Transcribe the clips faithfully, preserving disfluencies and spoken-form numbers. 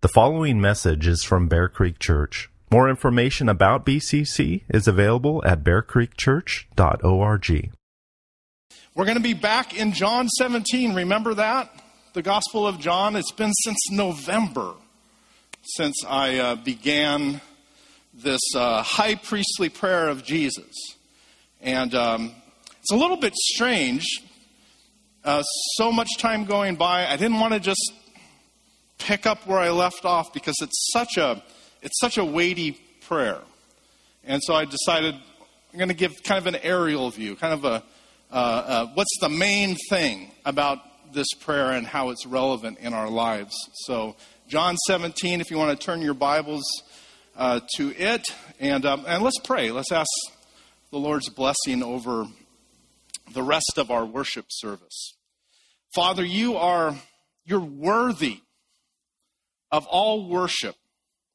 The following message is from Bear Creek Church. More information about B C C is available at bear creek church dot org. We're going to be back in John seventeen. Remember that? The Gospel of John. It's been since November since I uh, began this uh, high priestly prayer of Jesus. And um, it's a little bit strange. Uh, so much time going by. I didn't want to just pick up where I left off because it's such a it's such a weighty prayer. And so I decided I'm going to give kind of an aerial view, kind of a uh, uh, what's the main thing about this prayer and how it's relevant in our lives. So John seventeen, if you want to turn your Bibles uh, to it, and um, and let's pray. Let's ask the Lord's blessing over the rest of our worship service. Father, you are, you're worthy of all worship,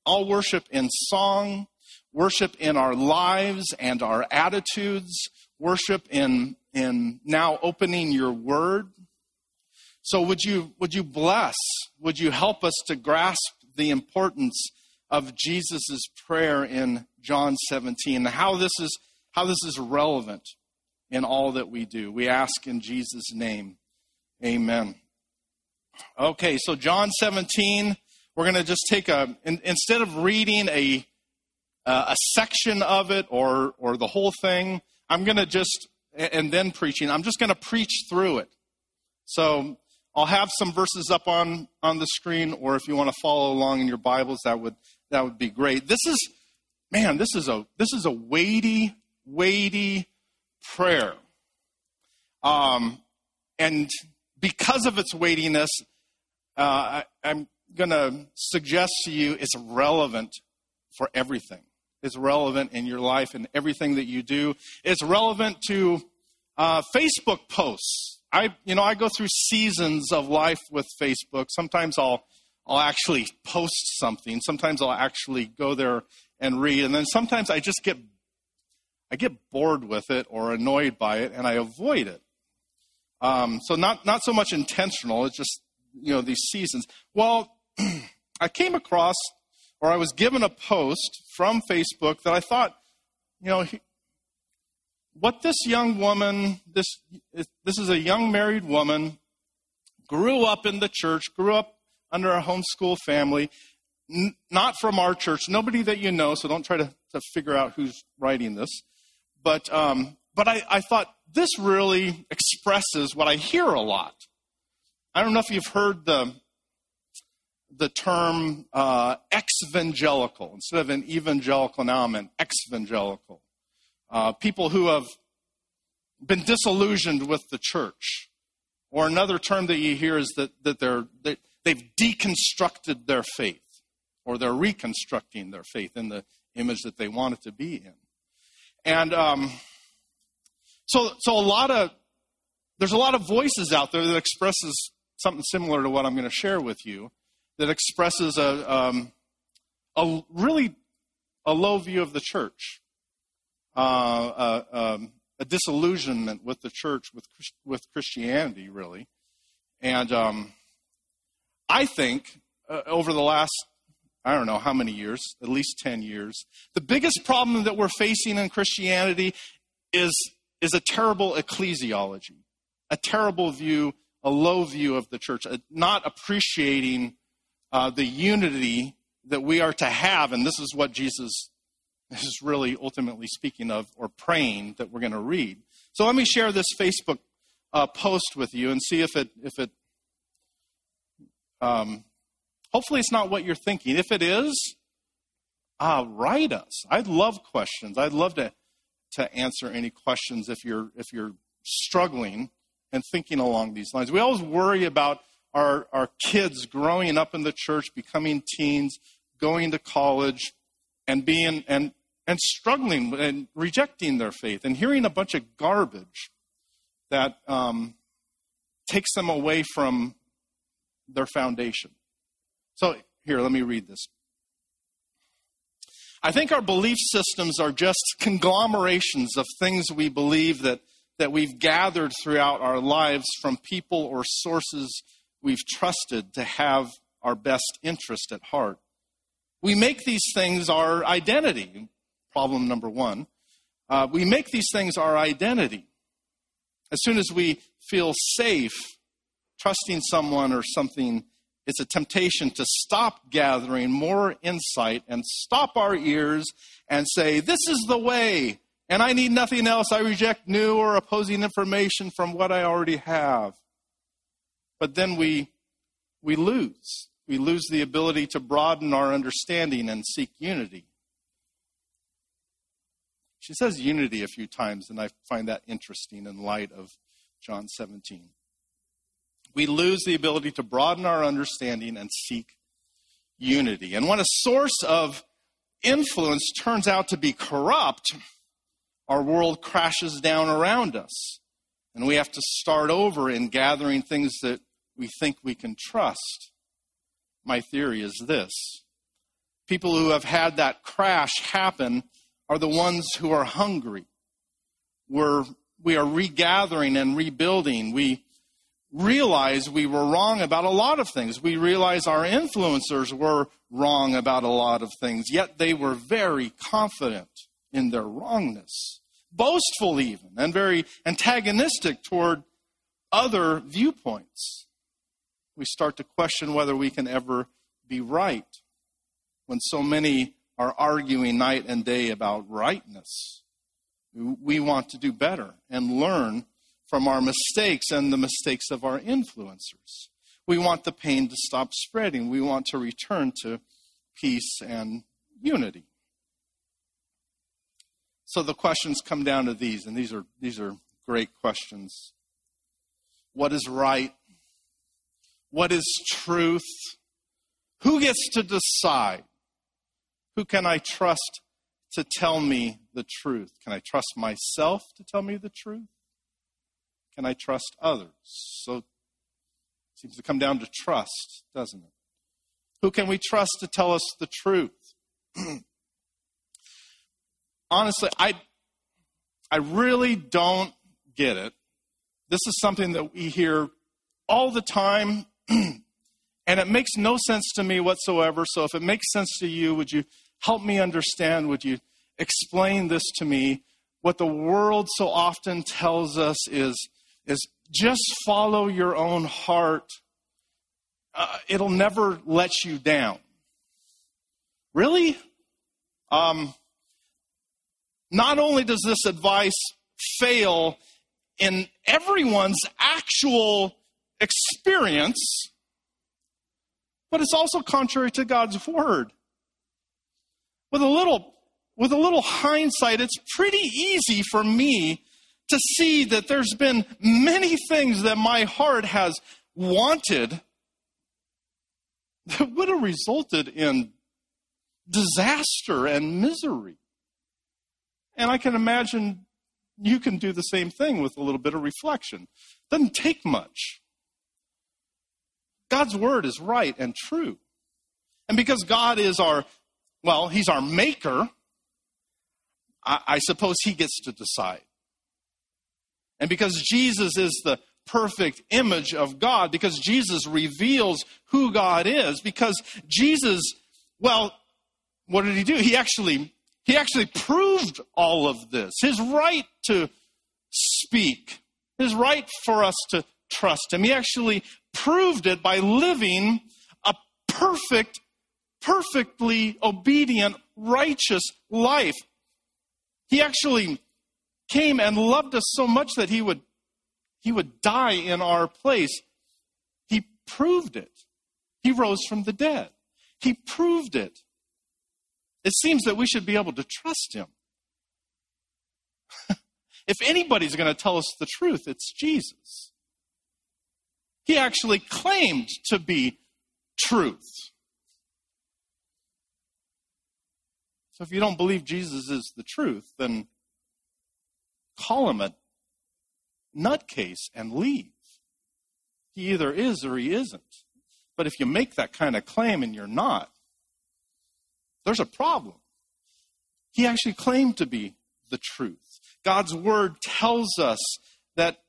all worship in song, worship in our lives and our attitudes, worship in, in now opening your word. So would you, would you bless, would you help us to grasp the importance of Jesus' prayer in John seventeen, how this is, how this is relevant in all that we do. We ask in Jesus' name. Amen. Okay, so John seventeen, we're going to just take a, in, instead of reading a uh, a section of it or or the whole thing, I'm going to just, and then preaching, I'm just going to preach through it. So I'll have some verses up on, on the screen, or if you want to follow along in your Bibles, that would that would be great. This is, man, this is a this is a weighty, weighty prayer. Um, and because of its weightiness, uh, I, I'm going to suggest to you it's relevant for everything. It's relevant in your life and everything that you do. It's relevant to uh, Facebook posts. I, you know, I go through seasons of life with Facebook. Sometimes I'll, I'll actually post something. Sometimes I'll actually go there and read. And then sometimes I just get, I get bored with it or annoyed by it, and I avoid it. Um, so not, not so much intentional. It's just, you know, these seasons. Well, I came across, or I was given a post from Facebook that I thought, you know, he, what this young woman, this this is a young married woman, grew up in the church, grew up under a homeschool family, n- not from our church, nobody that you know, so don't try to, to figure out who's writing this. But um, but I, I thought this really expresses what I hear a lot. I don't know if you've heard the the term uh, exvangelical. Instead of an evangelical, now I'm an exvangelical. Uh, people who have been disillusioned with the church. Or another term that you hear is that, that they're, that they've deconstructed their faith, or they're reconstructing their faith in the image that they want it to be in. And um, so, so a lot of, there's a lot of voices out there that expresses something similar to what I'm going to share with you, that expresses a, um, a really a low view of the church, uh, uh, um, a disillusionment with the church, with with Christianity, really. And um, I think uh, over the last, I don't know how many years, at least ten years, the biggest problem that we're facing in Christianity is is a terrible ecclesiology. A terrible view, a low view of the church, not appreciating uh, the unity that we are to have. And this is what Jesus is really ultimately speaking of or praying that we're going to read. So let me share this Facebook uh, post with you and see if it, if it um, hopefully it's not what you're thinking. If it is, uh, write us. I'd love questions. I'd love to, to answer any questions if you're, if you're struggling and thinking along these lines. We always worry about our, our kids growing up in the church, becoming teens, going to college, and being and and struggling and rejecting their faith and hearing a bunch of garbage that um, takes them away from their foundation. So here, let me read this. I think our belief systems are just conglomerations of things we believe that that we've gathered throughout our lives from people or sources we've trusted to have our best interest at heart. We make these things our identity. Problem number one. Uh, we make these things our identity. As soon as we feel safe trusting someone or something, it's a temptation to stop gathering more insight and stop our ears and say, this is the way, and I need nothing else. I reject new or opposing information from what I already have. But then we we lose. We lose the ability to broaden our understanding and seek unity. She says unity a few times, and I find that interesting in light of John seventeen. We lose the ability to broaden our understanding and seek unity. And when a source of influence turns out to be corrupt, our world crashes down around us, and we have to start over in gathering things that we think we can trust. My theory is this. People who have had that crash happen are the ones who are hungry. We're, we are regathering and rebuilding. We realize we were wrong about a lot of things. We realize our influencers were wrong about a lot of things, yet they were very confident in their wrongness, boastful even, and very antagonistic toward other viewpoints. We start to question whether we can ever be right when so many are arguing night and day about rightness. We want to do better and learn from our mistakes and the mistakes of our influencers. We want the pain to stop spreading. We want to return to peace and unity. So the questions come down to these, and these are these are great questions. What is right? What is truth? Who gets to decide? Who can I trust to tell me the truth? Can I trust myself to tell me the truth? Can I trust others? So it seems to come down to trust, doesn't it? Who can we trust to tell us the truth? Honestly, I I really don't get it. This is something that we hear all the time, and it makes no sense to me whatsoever. So if it makes sense to you, would you help me understand? Would you explain this to me? What the world so often tells us is, is just follow your own heart. Uh, it'll never let you down. Really? Um, not only does this advice fail in everyone's actual experience, but it's also contrary to God's word. With a little, with a little hindsight, it's pretty easy for me to see that there's been many things that my heart has wanted that would have resulted in disaster and misery. And I can imagine you can do the same thing with a little bit of reflection. Doesn't take much. God's word is right and true. And because God is our, well, he's our maker, I, I suppose he gets to decide. And because Jesus is the perfect image of God, because Jesus reveals who God is, because Jesus, well, what did he do? He actually... He actually proved all of this. His right to speak, his right for us to trust him. He actually proved it by living a perfect, perfectly obedient, righteous life. He actually came and loved us so much that he would, he would die in our place. He proved it. He rose from the dead. He proved it. It seems that we should be able to trust him. If anybody's going to tell us the truth, it's Jesus. He actually claimed to be truth. So if you don't believe Jesus is the truth, then call him a nutcase and leave. He either is or he isn't. But if you make that kind of claim and you're not, there's a problem. He actually claimed to be the truth. God's word tells us that,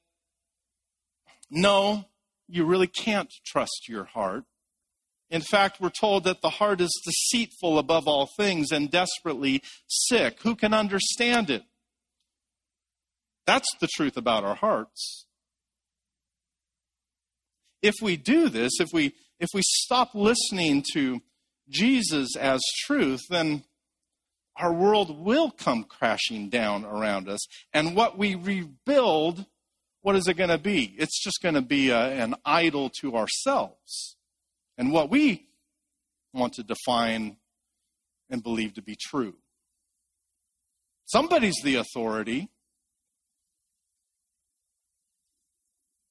no, you really can't trust your heart. In fact, we're told that the heart is deceitful above all things and desperately sick. Who can understand it? That's the truth about our hearts. If we do this, if we if we stop listening to Jesus as truth, then our world will come crashing down around us. And what we rebuild, what is it going to be? It's just going to be a, an idol to ourselves and what we want to define and believe to be true. Somebody's the authority.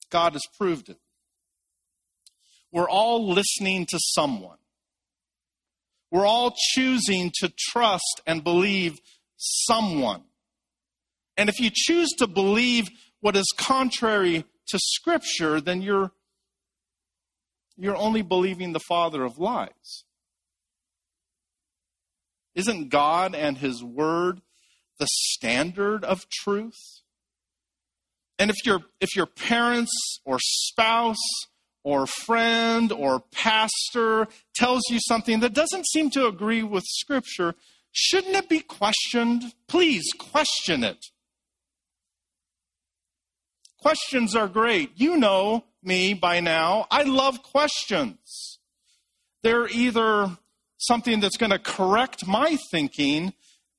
God has proved it. We're all listening to someone. We're all choosing to trust and believe someone. And if you choose to believe what is contrary to Scripture, then you're, you're only believing the father of lies. Isn't God and His Word the standard of truth? And if your if your parents or spouse or friend or pastor tells you something that doesn't seem to agree with Scripture, shouldn't it be questioned? Please question it. Questions are great. You know me by now. I love questions. They're either something that's going to correct my thinking,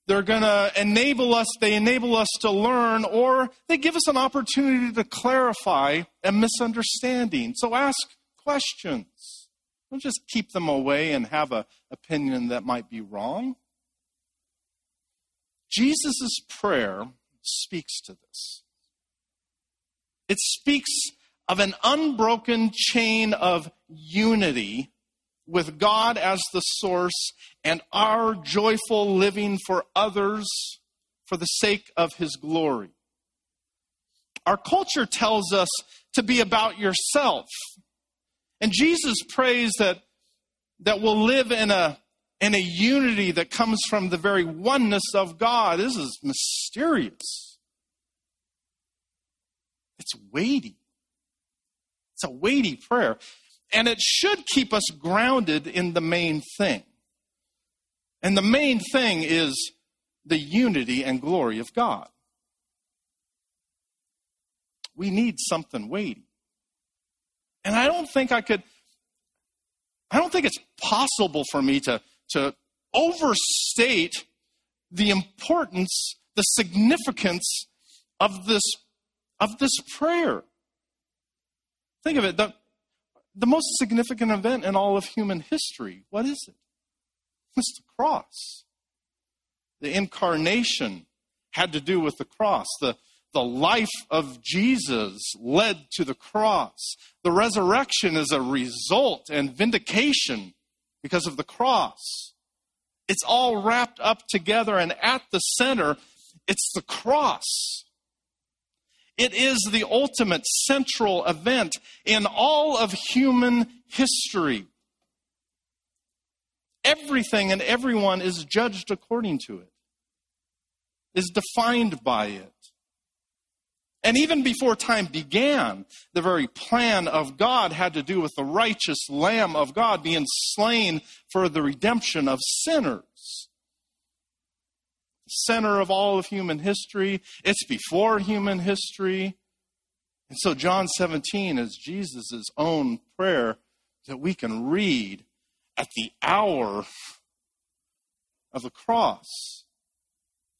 they're going to enable us, they enable us to learn, or they give us an opportunity to clarify a misunderstanding. So ask questions. Don't just keep them away and have an opinion that might be wrong. Jesus' prayer speaks to this. It speaks of an unbroken chain of unity with God as the source and our joyful living for others for the sake of His glory. Our culture tells us to be about yourself. And Jesus prays that, that we'll live in a, in a unity that comes from the very oneness of God. This is mysterious. It's weighty. It's a weighty prayer. And it should keep us grounded in the main thing. And the main thing is the unity and glory of God. We need something weighty. And I don't think I could, I don't think it's possible for me to, to overstate the importance, the significance of this, of this prayer. Think of it. The, The most significant event in all of human history, what is it? It's the cross. The incarnation had to do with the cross. The, the life of Jesus led to the cross. The resurrection is a result and vindication because of the cross. It's all wrapped up together, and at the center, it's the cross. It is the ultimate central event in all of human history. Everything and everyone is judged according to it, is defined by it. And even before time began, the very plan of God had to do with the righteous Lamb of God being slain for the redemption of sinners. Center of all of human history. It's before human history. And so John seventeen is Jesus' own prayer that we can read at the hour of the cross.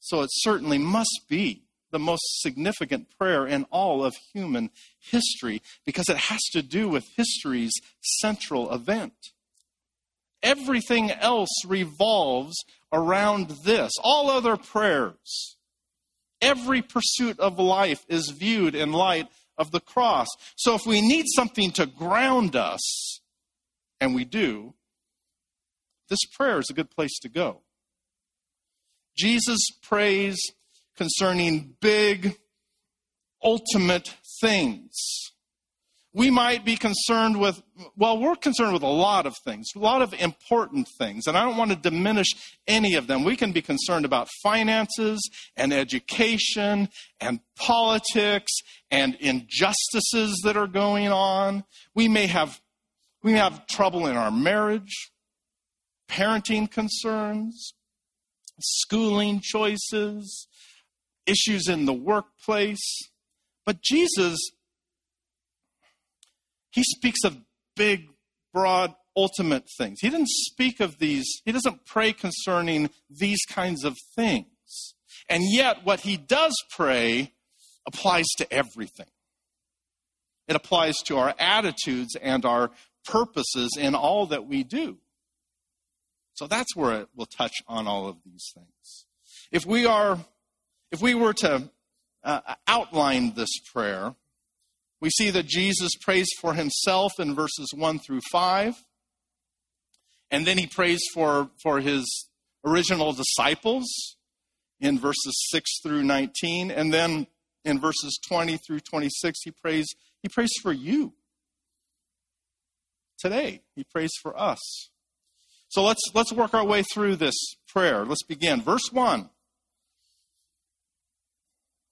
So it certainly must be the most significant prayer in all of human history because it has to do with history's central event. Everything else revolves around this. All other prayers, every pursuit of life is viewed in light of the cross. So if we need something to ground us, and we do, this prayer is a good place to go. Jesus prays concerning big, ultimate things. We might be concerned with, well, we're concerned with a lot of things, a lot of important things, and I don't want to diminish any of them. We can be concerned about finances and education and politics and injustices that are going on. We may have, We have trouble in our marriage, parenting concerns, schooling choices, issues in the workplace. But Jesus, he speaks of big, broad, ultimate things. He didn't speak of these. He doesn't pray concerning these kinds of things. And yet what he does pray applies to everything. It applies to our attitudes and our purposes in all that we do. So that's where it will touch on all of these things. If we are, if we were to uh, outline this prayer, we see that Jesus prays for himself in verses one through five, and then he prays for, for his original disciples in verses six through nineteen, and then in verses twenty through twenty-six, he prays, he prays for you. Today, he prays for us. So let's let's work our way through this prayer. Let's begin. Verse one.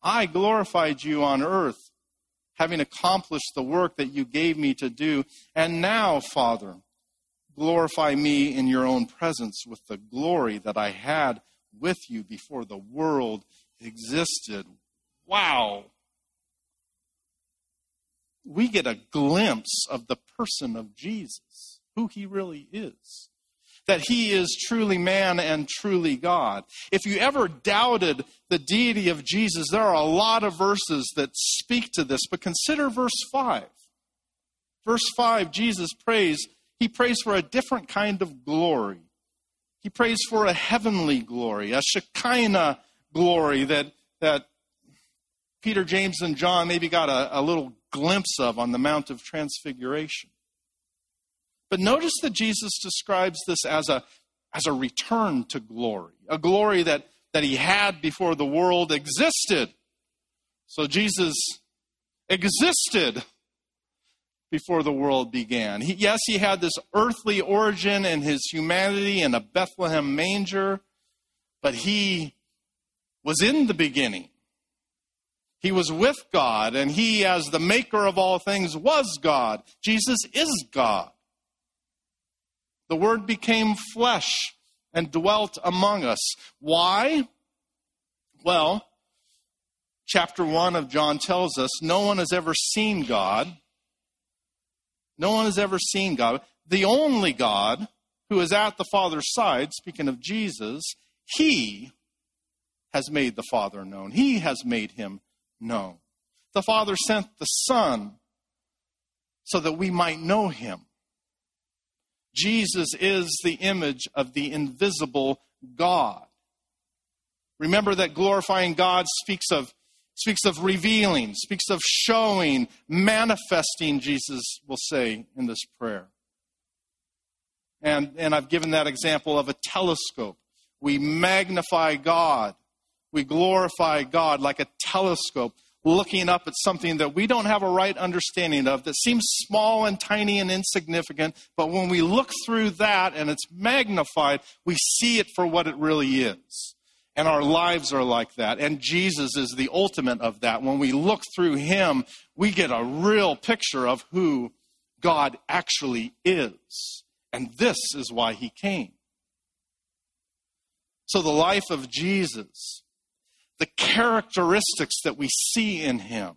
I glorified you on earth, having accomplished the work that you gave me to do. And now, Father, glorify me in your own presence with the glory that I had with you before the world existed." Wow. We get a glimpse of the person of Jesus, who he really is. That he is truly man and truly God. If you ever doubted the deity of Jesus, there are a lot of verses that speak to this, but consider verse five. Verse five, Jesus prays, he prays for a different kind of glory. He prays for a heavenly glory, a Shekinah glory that, that Peter, James, and John maybe got a, a little glimpse of on the Mount of Transfiguration. But notice that Jesus describes this as a, as a return to glory, a glory that, that he had before the world existed. So Jesus existed before the world began. He, yes, he had this earthly origin in his humanity in a Bethlehem manger, but he was in the beginning. He was with God, and he, as the maker of all things, was God. Jesus is God. The Word became flesh and dwelt among us. Why? Well, chapter one of John tells us, no one has ever seen God. No one has ever seen God. The only God who is at the Father's side, speaking of Jesus, he has made the Father known. He has made him known. The Father sent the Son so that we might know him. Jesus is the image of the invisible God. Remember that glorifying God speaks of, speaks of revealing, speaks of showing, manifesting, Jesus will say in this prayer. And, and I've given that example of a telescope. We magnify God. We glorify God like a telescope, looking up at something that we don't have a right understanding of, that seems small and tiny and insignificant, but when we look through that and it's magnified, we see it for what it really is. And our lives are like that. And Jesus is the ultimate of that. When we look through him, we get a real picture of who God actually is. And this is why he came. So the life of Jesus, the characteristics that we see in him,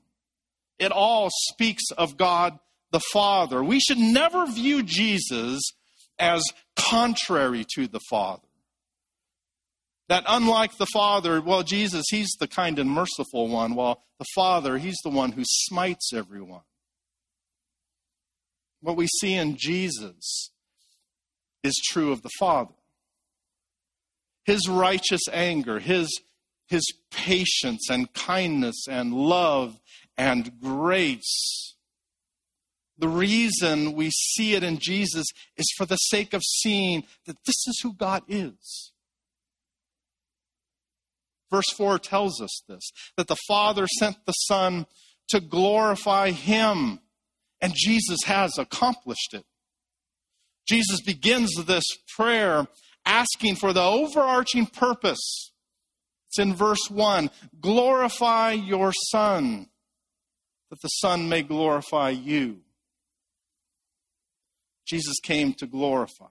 it all speaks of God the Father. We should never view Jesus as contrary to the Father. That unlike the Father, well, Jesus, he's the kind and merciful one, while the Father, he's the one who smites everyone. What we see in Jesus is true of the Father. His righteous anger, his His patience and kindness and love and grace. The reason we see it in Jesus is for the sake of seeing that this is who God is. Verse four tells us this, that the Father sent the Son to glorify him, and Jesus has accomplished it. Jesus begins this prayer asking for the overarching purpose. It's in verse one, glorify your Son, that the Son may glorify you. Jesus came to glorify.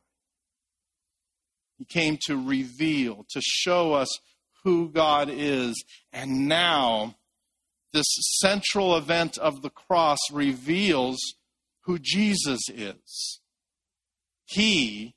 He came to reveal, to show us who God is. And now, this central event of the cross reveals who Jesus is. He,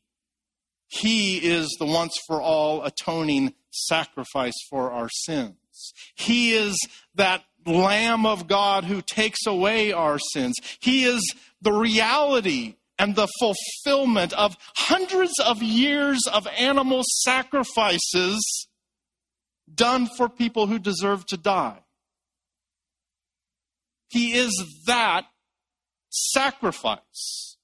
he is the once-for-all atoning sacrifice for our sins. He is that Lamb of God who takes away our sins. He is the reality and the fulfillment of hundreds of years of animal sacrifices done for people who deserve to die. He is that sacrifice.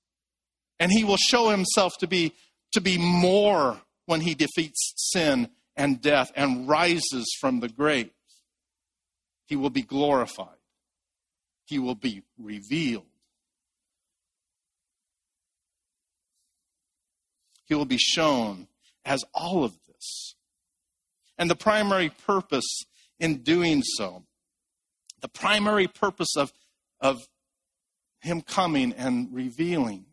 And he will show himself to be, to be more when he defeats sin and death and rises from the grave. He will be glorified. He will be revealed. He will be shown as all of this. And the primary purpose in doing so, the primary purpose of, of him coming and revealing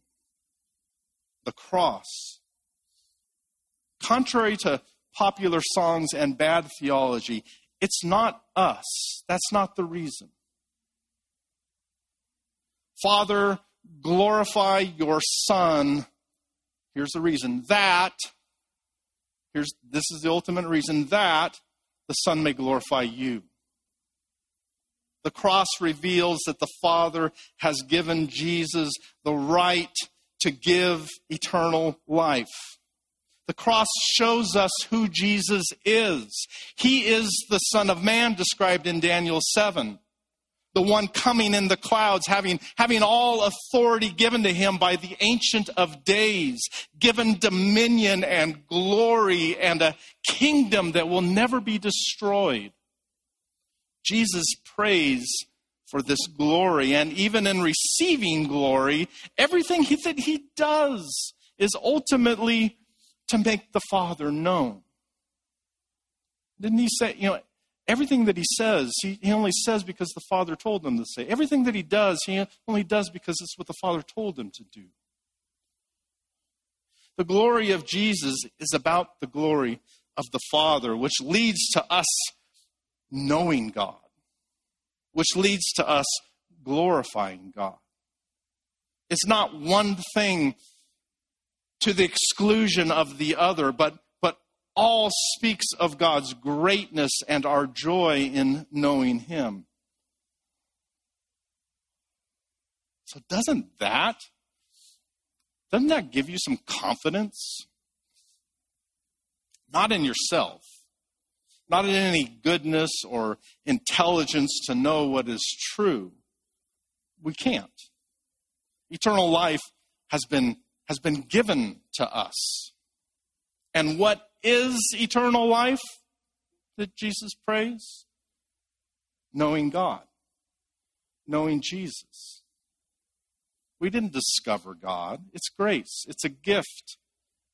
the cross, contrary to popular songs and bad theology, it's not us. That's not the reason. Father, glorify your Son. Here's the reason that, here's, this is the ultimate reason that the Son may glorify you. The cross reveals that the Father has given Jesus the right to give eternal life. The cross shows us who Jesus is. He is the Son of Man described in Daniel seven. The one coming in the clouds, having, having all authority given to him by the Ancient of Days, given dominion and glory and a kingdom that will never be destroyed. Jesus prays for this glory, and even in receiving glory, everything he, that he does is ultimately to make the Father known. Didn't he say, you know, everything that he says, he, he only says because the Father told him to say. Everything that he does, he only does because it's what the Father told him to do. The glory of Jesus is about the glory of the Father, which leads to us knowing God, which leads to us glorifying God. It's not one thing to the exclusion of the other, but all speaks of God's greatness and our joy in knowing him. So doesn't that, doesn't that give you some confidence? Not in yourself, not in any goodness or intelligence to know what is true. We can't. Eternal life has been, has been given to us. And what is eternal life that Jesus prays? Knowing God, knowing Jesus. We didn't discover God. It's grace. It's a gift.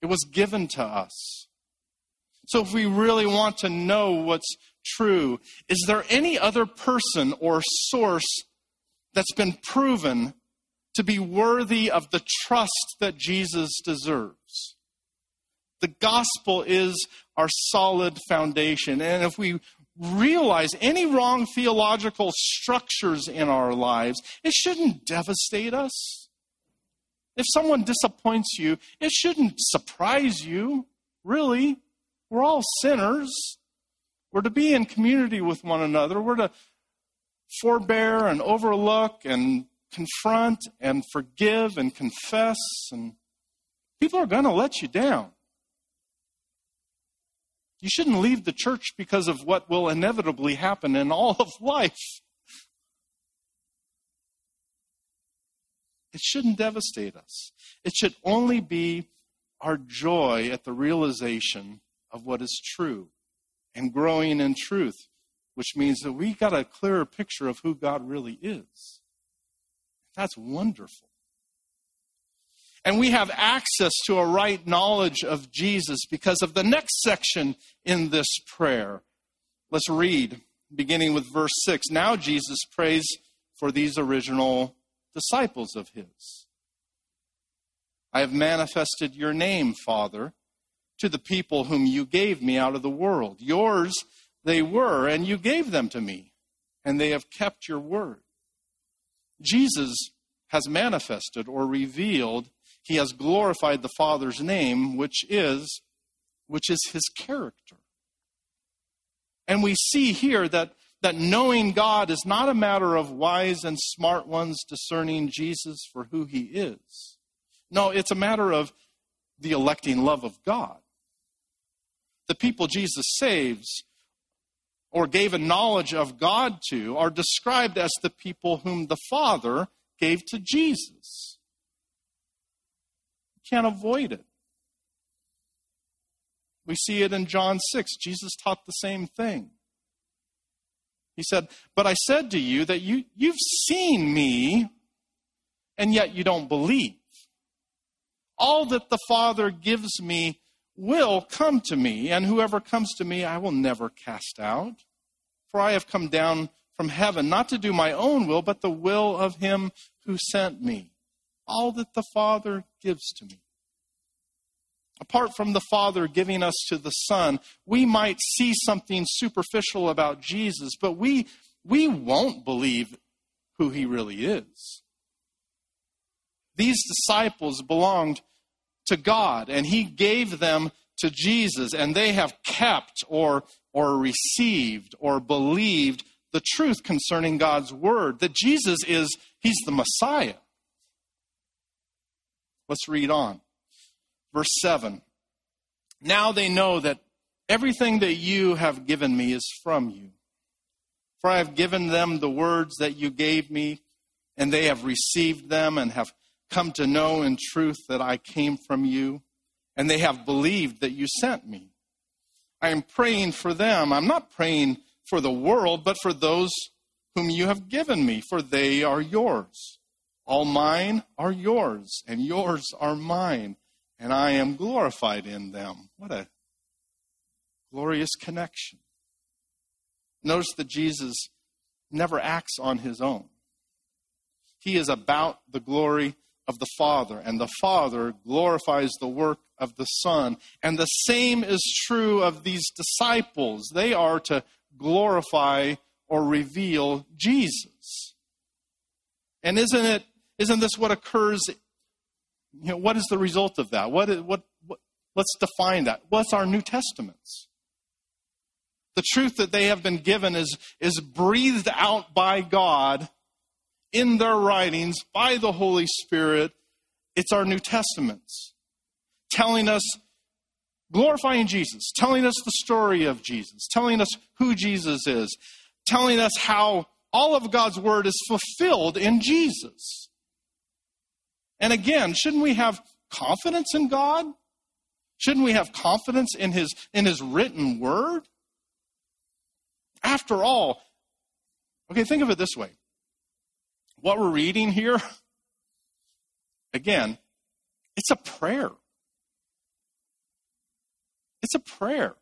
It was given to us. So if we really want to know what's true, is there any other person or source that's been proven to be worthy of the trust that Jesus deserves? The gospel is our solid foundation. And if we realize any wrong theological structures in our lives, it shouldn't devastate us. If someone disappoints you, it shouldn't surprise you, really. We're all sinners. We're to be in community with one another. We're to forbear and overlook and confront and forgive and confess. And people are going to let you down. You shouldn't leave the church because of what will inevitably happen in all of life. It shouldn't devastate us. It should only be our joy at the realization of what is true and growing in truth, which means that we got a clearer picture of who God really is. That's wonderful. And we have access to a right knowledge of Jesus because of the next section in this prayer. Let's read, beginning with verse six. Now Jesus prays for these original disciples of his. I have manifested your name, Father, to the people whom you gave me out of the world. Yours they were, and you gave them to me, and they have kept your word. Jesus has manifested or revealed, he has glorified the Father's name, which is, which is his character. And we see here that, that knowing God is not a matter of wise and smart ones discerning Jesus for who he is. No, it's a matter of the electing love of God. The people Jesus saves or gave a knowledge of God to are described as the people whom the Father gave to Jesus. You can't avoid it. We see it in John six. Jesus taught the same thing. He said, but I said to you that you, you've seen me, and yet you don't believe. All that the Father gives me will come to me, and whoever comes to me I will never cast out. For I have come down from heaven, not to do my own will, but the will of him who sent me. All that the Father gives to me. Apart from the Father giving us to the Son, we might see something superficial about Jesus, but we, we won't believe who he really is. These disciples belonged to God, and he gave them to Jesus, and they have kept or, or received or believed the truth concerning God's word, that Jesus is, he's the Messiah. Let's read on. Verse seven, now they know that everything that you have given me is from you. For I have given them the words that you gave me, and they have received them and have come to know in truth that I came from you, and they have believed that you sent me. I am praying for them. I'm not praying for the world, but for those whom you have given me, for they are yours. All mine are yours, and yours are mine. And I am glorified in them. What a glorious connection. Notice that Jesus never acts on his own. He is about the glory of the Father, and the Father glorifies the work of the Son. And the same is true of these disciples. They are to glorify or reveal Jesus. And isn't it, isn't this what occurs? You know, what is the result of that? What, what, what, let's define that. What's our New Testaments? The truth that they have been given is, is breathed out by God in their writings, by the Holy Spirit. It's our New Testaments telling us, glorifying Jesus, telling us the story of Jesus, telling us who Jesus is, telling us how all of God's word is fulfilled in Jesus. And again, shouldn't we have confidence in God? Shouldn't we have confidence in his, in his written word? After all, okay, think of it this way. What we're reading here, again, it's a prayer. It's a prayer.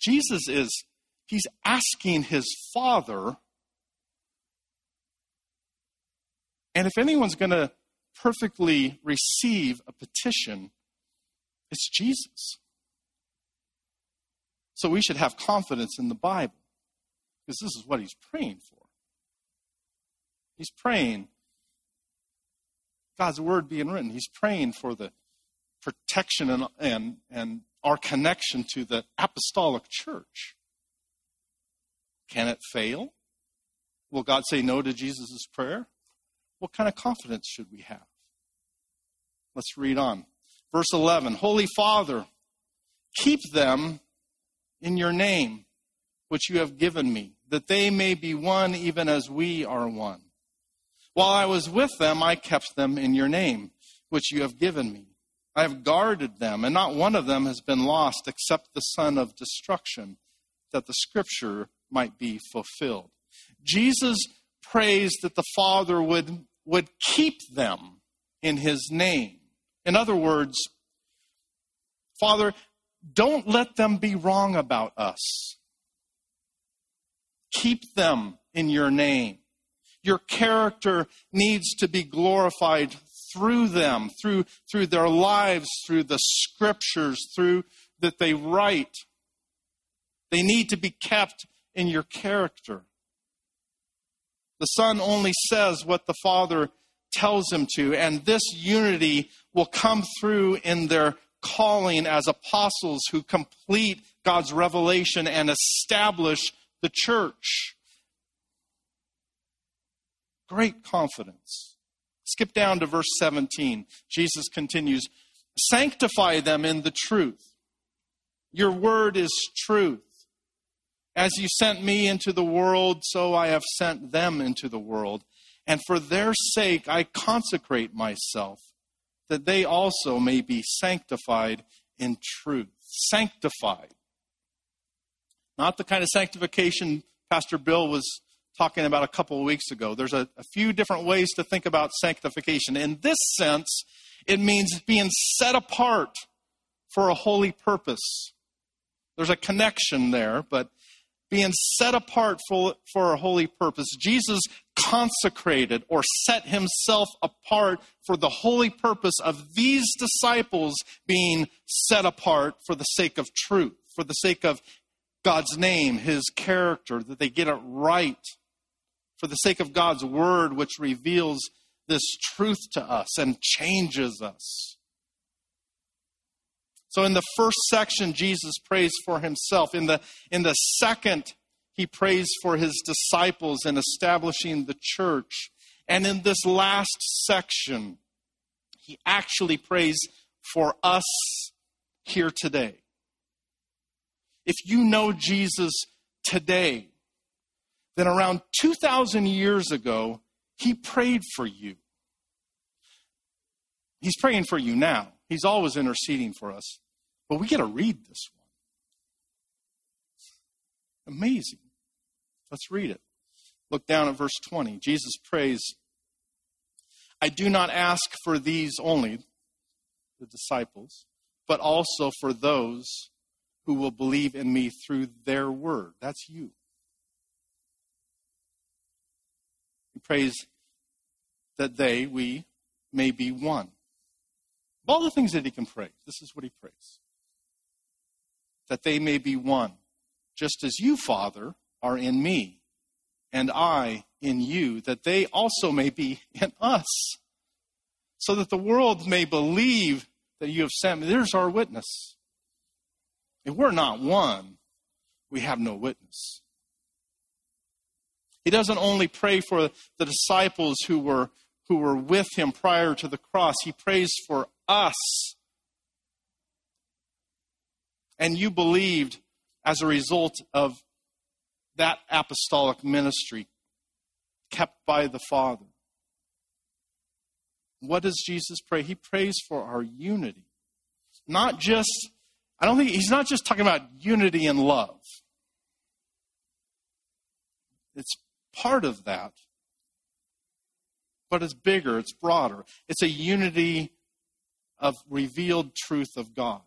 Jesus is, he's asking his Father, and if anyone's going to perfectly receive a petition, it's Jesus. So we should have confidence in the Bible, because this is what he's praying for. He's praying God's word being written. He's praying for the protection and, and, and our connection to the apostolic church. Can it fail? Will God say no to Jesus' prayer? What kind of confidence should we have? Let's read on. Verse eleven, Holy Father, keep them in your name, which you have given me, that they may be one even as we are one. While I was with them, I kept them in your name, which you have given me. I have guarded them, and not one of them has been lost except the son of destruction, that the scripture might be fulfilled." Jesus prays that the Father would, would keep them in his name. In other words, Father, don't let them be wrong about us. Keep them in your name. Your character needs to be glorified through them, through, through their lives, through the scriptures, through that they write. They need to be kept in your character. The Son only says what the Father tells him to, and this unity will come through in their calling as apostles who complete God's revelation and establish the church. Great confidence. Skip down to verse seventeen. Jesus continues, "Sanctify them in the truth. Your word is truth. As you sent me into the world, so I have sent them into the world. And for their sake I consecrate myself, that they also may be sanctified in truth." Sanctified. Not the kind of sanctification Pastor Bill was talking about a couple of weeks ago. There's a, a few different ways to think about sanctification. In this sense, it means being set apart for a holy purpose. There's a connection there, but being set apart for, for a holy purpose. Jesus consecrated or set himself apart for the holy purpose of these disciples being set apart for the sake of truth, for the sake of God's name, his character, that they get it right, for the sake of God's word, which reveals this truth to us and changes us. So in the first section, Jesus prays for himself. In the, in the second, he prays for his disciples in establishing the church. And in this last section, he actually prays for us here today. If you know Jesus today, then around two thousand years ago, he prayed for you. He's praying for you now. He's always interceding for us. But we get to read this one. Amazing. Let's read it. Look down at verse twenty. Jesus prays, "I do not ask for these only," the disciples, "but also for those who will believe in me through their word." That's you. He prays that they, we, may be one. Of all the things that he can pray, this is what he prays. That they may be one, just as you, Father, are in me, and I in you, that they also may be in us, so that the world may believe that you have sent me. There's our witness. If we're not one, we have no witness. He doesn't only pray for the disciples who were, who were with him prior to the cross. He prays for us. And you believed as a result of that apostolic ministry kept by the Father. What does Jesus pray? He prays for our unity. Not just I don't think he's not just talking about unity and love. It's part of that, but it's bigger, it's broader. It's a unity of revealed truth of God.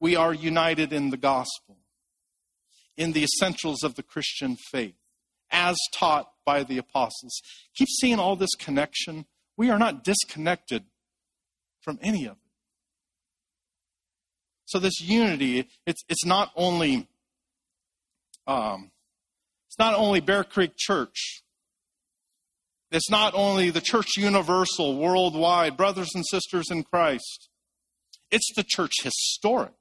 We are united in the gospel, in the essentials of the Christian faith, as taught by the apostles. Keep seeing all this connection. We are not disconnected from any of it. So this unity, it's it's not only um, it's not only Bear Creek Church. It's not only the Church Universal worldwide, brothers and sisters in Christ. It's the church historic.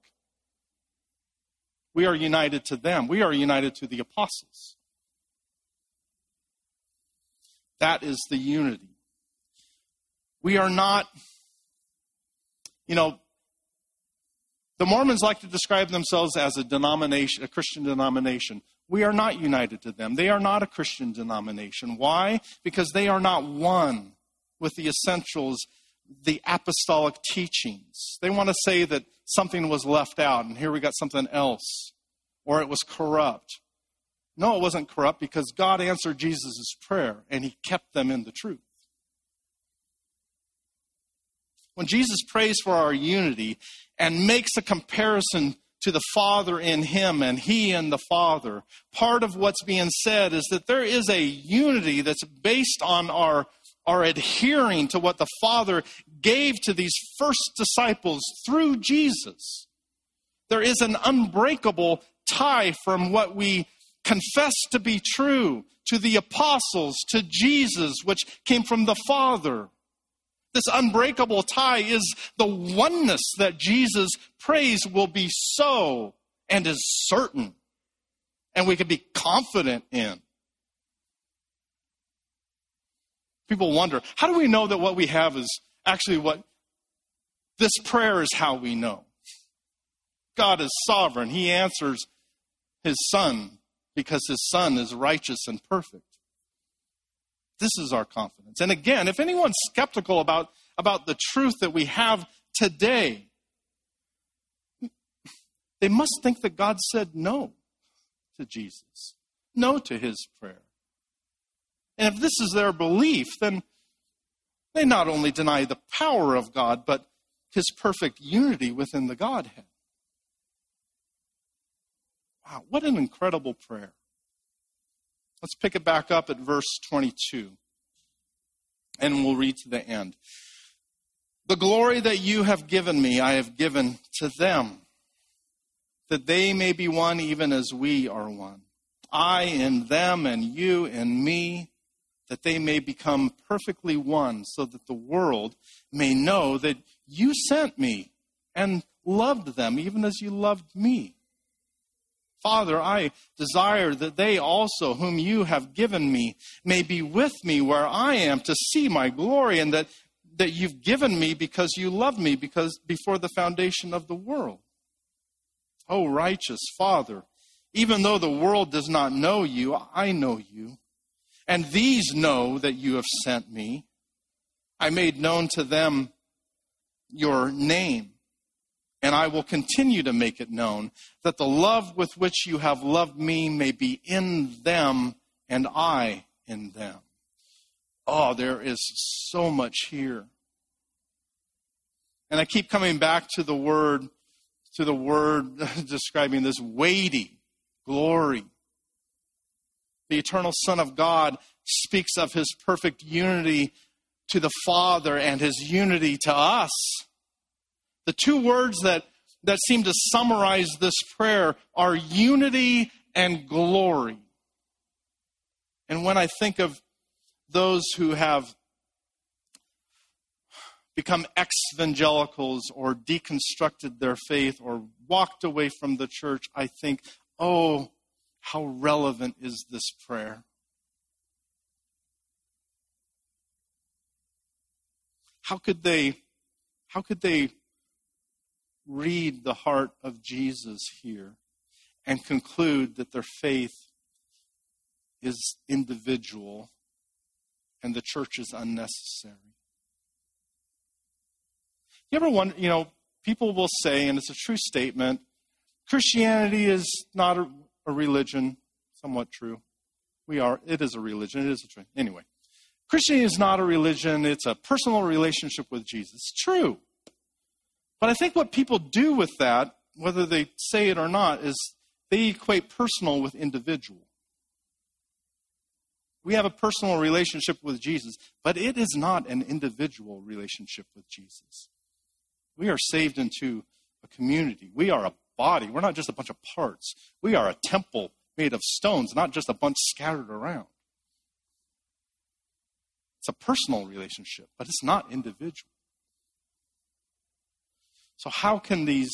We are united to them. We are united to the apostles. That is the unity. We are not, you know, The Mormons like to describe themselves as a denomination, a Christian denomination. We are not united to them. They are not a Christian denomination. Why? Because they are not one with the essentials, the apostolic teachings. They want to say that something was left out, and here we got something else, or it was corrupt. No, it wasn't corrupt, because God answered Jesus' prayer, and he kept them in the truth. When Jesus prays for our unity and makes a comparison to the Father in him and he in the Father, part of what's being said is that there is a unity that's based on our, our adhering to what the Father gave to these first disciples through Jesus. There is an unbreakable tie from what we confess to be true to the apostles, to Jesus, which came from the Father. This unbreakable tie is the oneness that Jesus prays will be so and is certain, and we can be confident in. People wonder, how do we know that what we have is actually what this prayer is how we know? God is sovereign. He answers his Son because his Son is righteous and perfect. This is our confidence. And again, if anyone's skeptical about, about the truth that we have today, they must think that God said no to Jesus, no to his prayer. And if this is their belief, then they not only deny the power of God, but his perfect unity within the Godhead. Wow, what an incredible prayer. Let's pick it back up at verse twenty-two, and we'll read to the end. The glory that you have given me, I have given to them, that they may be one even as we are one. I in them and you in me, that they may become perfectly one, so that the world may know that you sent me and loved them even as you loved me. Father, I desire that they also, whom you have given me, may be with me where I am to see my glory, and that, that you've given me because you love me because before the foundation of the world. O righteous Father, even though the world does not know you, I know you, and these know that you have sent me. I made known to them your name, and I will continue to make it known, that the love with which you have loved me may be in them and I in them. Oh, there is so much here. And I keep coming back to the word, to the word describing this weighty glory. The eternal Son of God speaks of his perfect unity to the Father and his unity to us. The two words that, that seem to summarize this prayer are unity and glory. And when I think of those who have become ex-evangelicals or deconstructed their faith or walked away from the church, I think, oh, how relevant is this prayer? How could they, how could they read the heart of Jesus here and conclude that their faith is individual and the church is unnecessary? You ever wonder, you know, people will say, and it's a true statement, Christianity is not a, a religion. Somewhat true. We are, it is a religion. It is a trend. Anyway, Christianity is not a religion. It's a personal relationship with Jesus. It's true. But I think what people do with that, whether they say it or not, is they equate personal with individual. We have a personal relationship with Jesus, but it is not an individual relationship with Jesus. We are saved into a community. We are a body. We're not just a bunch of parts. We are a temple made of stones, not just a bunch scattered around. It's a personal relationship, but it's not individual. So how can these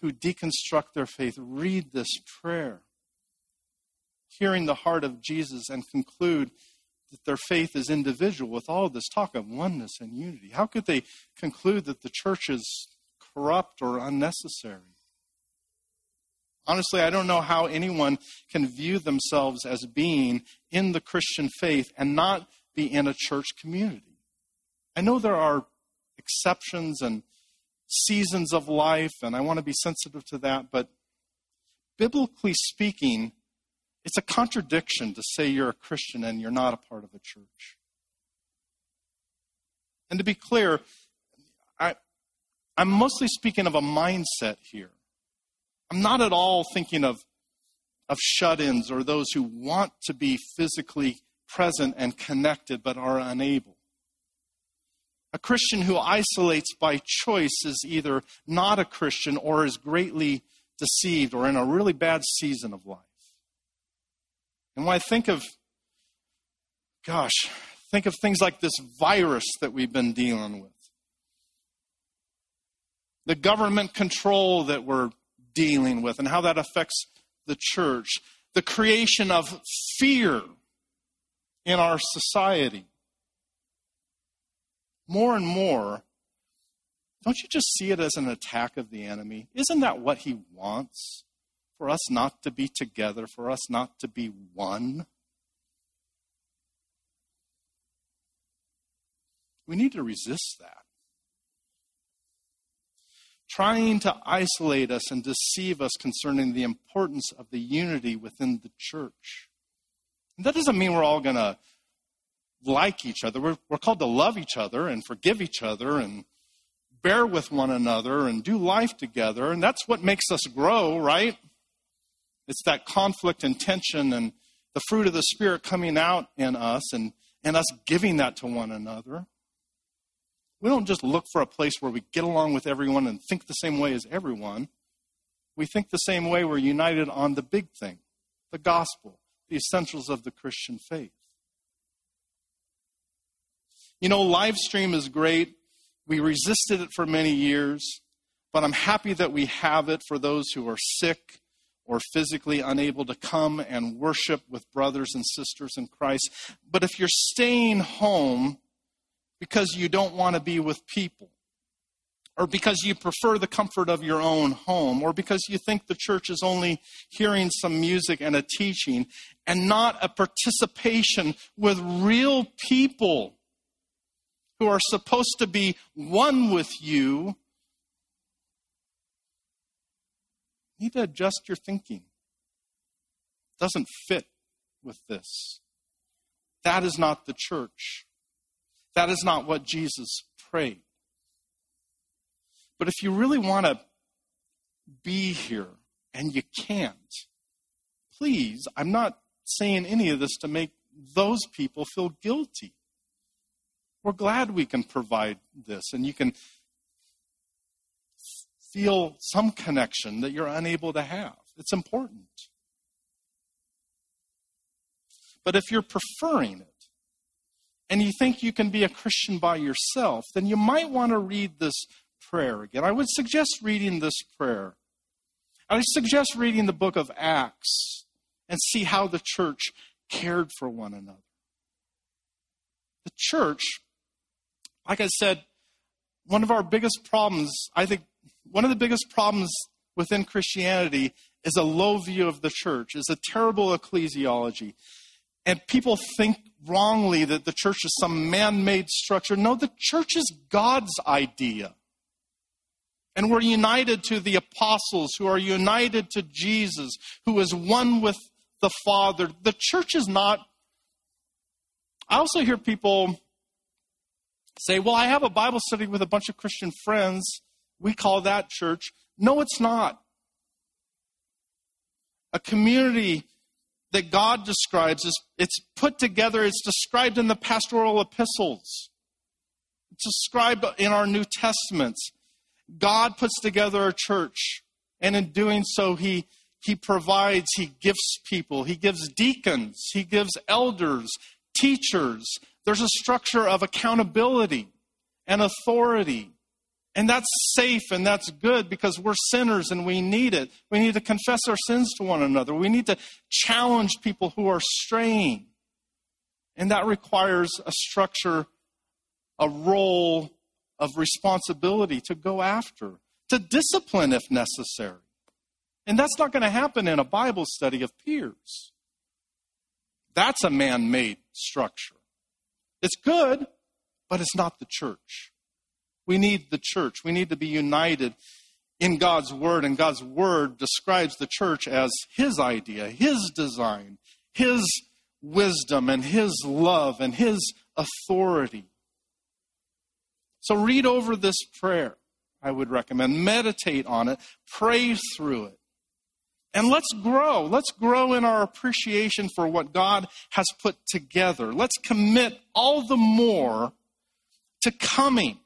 who deconstruct their faith read this prayer, hearing the heart of Jesus, and conclude that their faith is individual with all this talk of oneness and unity? How could they conclude that the church is corrupt or unnecessary. Honestly, I don't know how anyone can view themselves as being in the Christian faith and not be in a church community. I know there are exceptions and seasons of life, and I want to be sensitive to that, but biblically speaking, it's a contradiction to say you're a Christian and you're not a part of a church. And to be clear, I, I'm mostly speaking of a mindset here. I'm not at all thinking of, of shut-ins or those who want to be physically present and connected but are unable. A Christian who isolates by choice is either not a Christian or is greatly deceived or in a really bad season of life. And when I think of, gosh, think of things like this virus that we've been dealing with, the government control that we're dealing with and how that affects the church, the creation of fear in our society. More and more, don't you just see it as an attack of the enemy? Isn't that what he wants? For us not to be together, for us not to be one? We need to resist that. Trying to isolate us and deceive us concerning the importance of the unity within the church. And that doesn't mean we're all going to like each other. We're, we're called to love each other and forgive each other and bear with one another and do life together. And that's what makes us grow, right? It's that conflict and tension and the fruit of the Spirit coming out in us and, and us giving that to one another. We don't just look for a place where we get along with everyone and think the same way as everyone. We think the same way. We're united on the big thing, the gospel, the essentials of the Christian faith. You know, live stream is great. We resisted it for many years, but I'm happy that we have it for those who are sick or physically unable to come and worship with brothers and sisters in Christ. But if you're staying home because you don't want to be with people, or because you prefer the comfort of your own home, or because you think the church is only hearing some music and a teaching and not a participation with real people who are supposed to be one with you, you need to adjust your thinking. It doesn't fit with this. That is not the church. That is not what Jesus prayed. But if you really want to be here and you can't, please, I'm not saying any of this to make those people feel guilty. We're glad we can provide this and you can feel some connection that you're unable to have. It's important. But if you're preferring it, and you think you can be a Christian by yourself, then you might want to read this prayer again. I would suggest reading this prayer. I would suggest reading the book of Acts and see how the church cared for one another. The church, like I said, one of our biggest problems, I think one of the biggest problems within Christianity is a low view of the church, is a terrible ecclesiology. And people think wrongly that the church is some man-made structure. No, the church is God's idea. And we're united to the apostles who are united to Jesus, who is one with the Father. The church is not... I also hear people say, well, I have a Bible study with a bunch of Christian friends. We call that church. No, it's not. A community that God describes is it's put together, it's described in the pastoral epistles. It's described in our New Testaments. God puts together a church, and in doing so, he, he provides, he gifts people, he gives deacons, he gives elders, teachers. There's a structure of accountability and authority. And that's safe and that's good because we're sinners and we need it. We need to confess our sins to one another. We need to challenge people who are straying. And that requires a structure, a role of responsibility to go after. to discipline if necessary. And that's not going to happen in a Bible study of peers. That's a man-made structure. It's good, but it's not the church. We need the church. We need to be united in God's word, and God's word describes the church as his idea, his design, his wisdom, and his love, and his authority. So read over this prayer, I would recommend. Meditate on it. Pray through it. And let's grow. Let's grow in our appreciation for what God has put together. Let's commit all the more to coming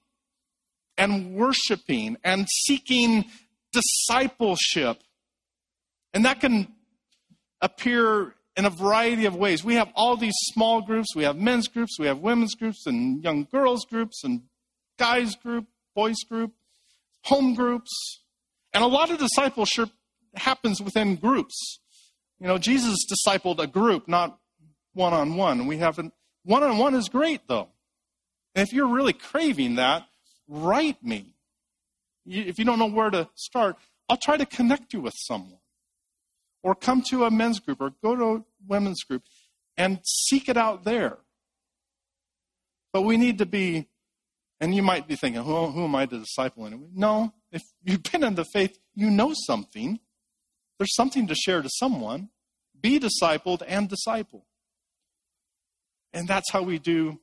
and worshiping and seeking discipleship. And that can appear in a variety of ways. We have all these small groups. We have men's groups. We have women's groups and young girls groups and guys group, boys group, home groups. And a lot of discipleship happens within groups. You know, Jesus discipled a group, not one-on-one. We haven't, one-on-one is great though. And if you're really craving that, write me. If you don't know where to start, I'll try to connect you with someone. Or come to a men's group or go to a women's group and seek it out there. But we need to be, and you might be thinking, who, who am I to disciple anyway? No, if you've been in the faith, you know something. There's something to share to someone. Be discipled and disciple. And that's how we do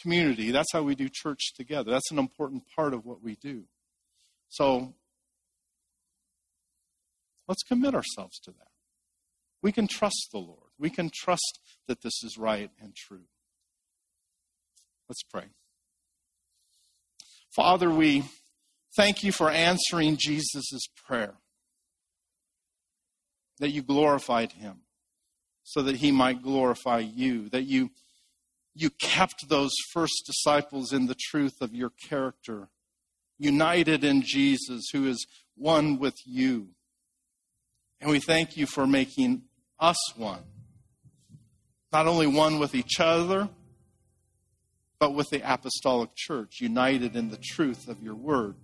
community. That's how we do church together. That's an important part of what we do. So let's commit ourselves to that. We can trust the Lord. We can trust that this is right and true. Let's pray. Father, we thank you for answering Jesus' prayer, that you glorified him so that he might glorify you, that you You kept those first disciples in the truth of your character, united in Jesus, who is one with you. And we thank you for making us one, not only one with each other, but with the apostolic church, united in the truth of your word.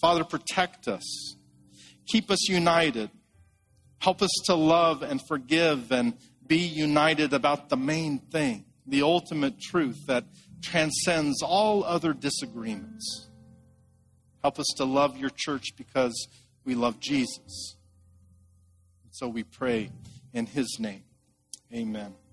Father, protect us. Keep us united. Help us to love and forgive and be united about the main thing, the ultimate truth that transcends all other disagreements. Help us to love your church because we love Jesus. So we pray in his name. Amen.